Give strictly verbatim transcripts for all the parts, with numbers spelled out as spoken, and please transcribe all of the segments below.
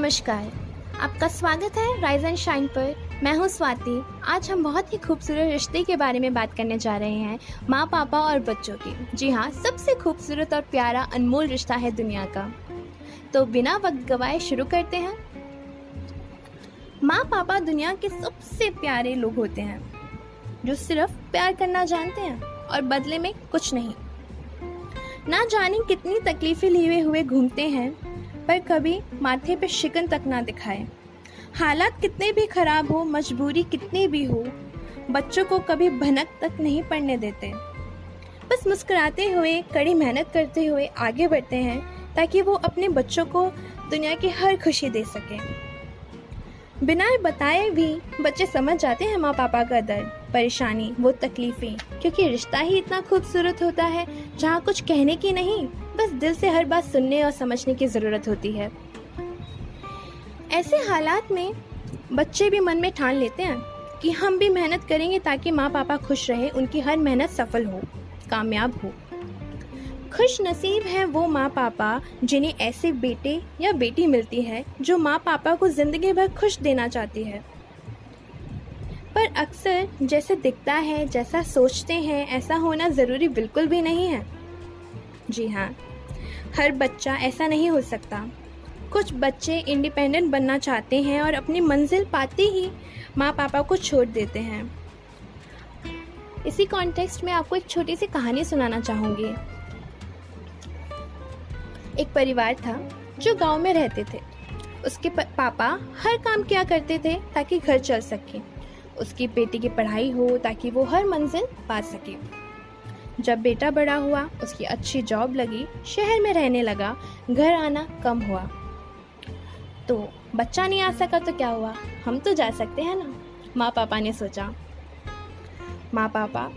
नमस्कार, आपका स्वागत है राइज एंड शाइन पर। मैं हूँ स्वाति। आज हम बहुत ही खूबसूरत रिश्ते के बारे में बात करने जा रहे हैं, माँ पापा और बच्चों की। जी हाँ, सबसे खूबसूरत और प्यारा अनमोल रिश्ता है दुनिया का। तो बिना वक्त गवाए शुरू करते हैं। माँ पापा दुनिया के सबसे प्यारे लोग होते हैं जो सिर्फ प्यार करना जानते हैं और बदले में कुछ नहीं। ना जाने कितनी तकलीफें लिए हुए घूमते हैं पर कभी माथे पे शिकन तक ना दिखाए। हालात कितने भी खराब हो, मजबूरी कितनी भी हो, बच्चों को कभी भनक तक नहीं पड़ने देते। बस मुस्कुराते हुए, कड़ी मेहनत करते हुए आगे बढ़ते हैं ताकि वो अपने बच्चों को दुनिया की हर खुशी दे सकें। बिना बताए भी बच्चे समझ जाते हैं माँ पापा का दर्द, परेशानी, वो तकलीफें, क्योंकि रिश्ता ही इतना खूबसूरत होता है जहाँ कुछ कहने की नहीं, बस दिल से हर बात सुनने और समझने की ज़रूरत होती है। ऐसे हालात में बच्चे भी मन में ठान लेते हैं कि हम भी मेहनत करेंगे ताकि माँ पापा खुश रहे, उनकी हर मेहनत सफल हो, कामयाब हो। खुश नसीब हैं वो माँ पापा जिन्हें ऐसे बेटे या बेटी मिलती है जो माँ पापा को ज़िंदगी भर खुश देना चाहती है। पर अक्सर जैसे दिखता है, जैसा सोचते हैं, ऐसा होना ज़रूरी बिल्कुल भी नहीं है। जी हाँ, हर बच्चा ऐसा नहीं हो सकता। कुछ बच्चे इंडिपेंडेंट बनना चाहते हैं और अपनी मंजिल पाते ही माँ पापा को छोड़ देते हैं। इसी कॉन्टेक्स्ट में आपको एक छोटी सी कहानी सुनाना चाहूँगी। एक परिवार था जो गांव में रहते थे। उसके पापा हर काम किया करते थे ताकि घर चल सके, उसकी बेटी की पढ़ाई हो ताकि वो हर मंजिल पा सके। जब बेटा बड़ा हुआ, उसकी अच्छी जॉब लगी, शहर में रहने लगा, घर आना कम हुआ। तो बच्चा नहीं आ सका तो क्या हुआ, हम तो जा सकते हैं ना, माँ पापा ने सोचा। माँ पापा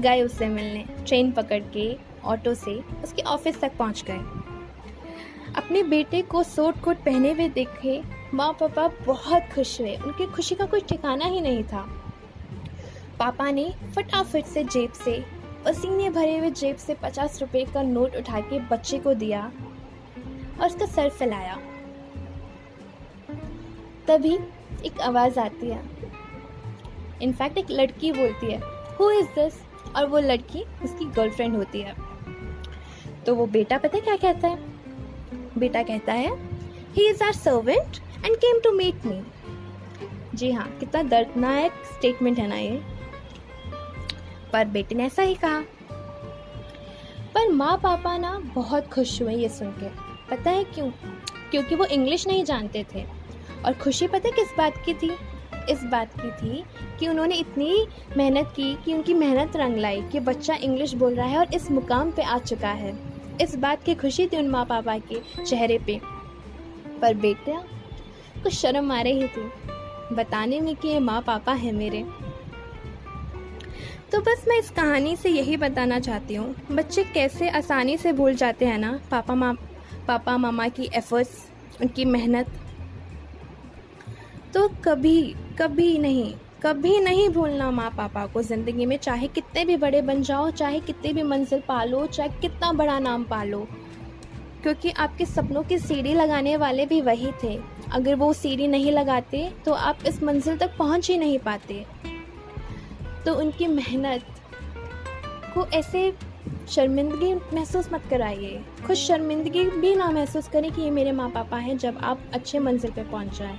गए उससे मिलने, ट्रेन पकड़ के ऑटो से उसके ऑफिस तक पहुँच गए। अपने बेटे को सूट कोट पहने हुए देखे माँ पापा बहुत खुश हुए। उनकी खुशी का कोई ठिकाना ही नहीं था। पापा ने फटाफट से जेब से, पसीने भरे हुए जेब से पचास रुपए का नोट उठा के बच्चे को दिया और उसका सर फैलाया। तभी एक आवाज़ आती है, इनफैक्ट एक लड़की बोलती है, हु इज़ दिस? और वो लड़की उसकी गर्लफ्रेंड होती है। तो वो बेटा पता क्या कहता है? बेटा कहता है, he is our servant and came to meet me. जी हाँ, कितना दर्दनाक स्टेटमेंट है ना ये। पर बेटे ने ऐसा ही कहा। पर माँ पापा ना बहुत खुश हुए ये सुन के। पता है क्यों? क्योंकि वो इंग्लिश नहीं जानते थे। और खुशी पता किस बात की थी? इस बात की थी कि उन्होंने इतनी मेहनत की कि उनकी मेहनत रंग लाई कि बच्चा इंग्लिश बोल रहा है और इस मुकाम पे आ चुका है। इस बात की खुशी थी उन माँ पापा के चेहरे पे। पर बेटा कुछ शर्म आ रही थी बताने में कि ये माँ पापा है मेरे। तो बस मैं इस कहानी से यही बताना चाहती हूँ, बच्चे कैसे आसानी से भूल जाते हैं ना पापा माँ पापा मामा की एफर्ट्स, उनकी मेहनत। तो कभी कभी नहीं कभी नहीं भूलना माँ पापा को ज़िंदगी में। चाहे कितने भी बड़े बन जाओ, चाहे कितनी भी मंजिल पा लो, चाहे कितना बड़ा नाम पा लो, क्योंकि आपके सपनों की सीढ़ी लगाने वाले भी वही थे। अगर वो सीढ़ी नहीं लगाते तो आप इस मंजिल तक पहुँच ही नहीं पाते। तो उनकी मेहनत को ऐसे शर्मिंदगी महसूस मत कराइए, खुद शर्मिंदगी भी ना महसूस करें कि ये मेरे माँ पापा हैं। जब आप अच्छे मंजिल पर पहुँच जाएँ,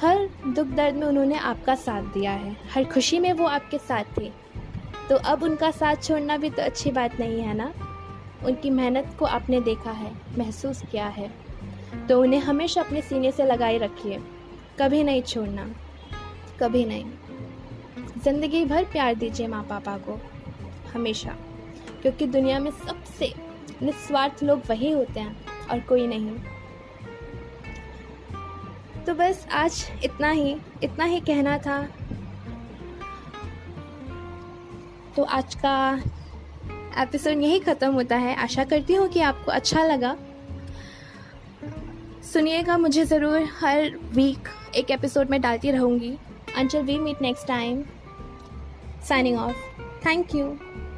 हर दुख दर्द में उन्होंने आपका साथ दिया है, हर खुशी में वो आपके साथ थे। तो अब उनका साथ छोड़ना भी तो अच्छी बात नहीं है ना। उनकी मेहनत को आपने देखा है, महसूस किया है, तो उन्हें हमेशा अपने सीने से लगाए रखिए, कभी नहीं छोड़ना, कभी नहीं। ज़िंदगी भर प्यार दीजिए माँ पापा को, हमेशा, क्योंकि दुनिया में सबसे निस्वार्थ लोग वही होते हैं और कोई नहीं। तो बस आज इतना ही इतना ही कहना था। तो आज का एपिसोड यही ख़त्म होता है। आशा करती हूँ कि आपको अच्छा लगा। सुनिएगा मुझे ज़रूर, हर वीक एक एपिसोड में डालती रहूँगी। Until we meet next time, signing off. Thank you.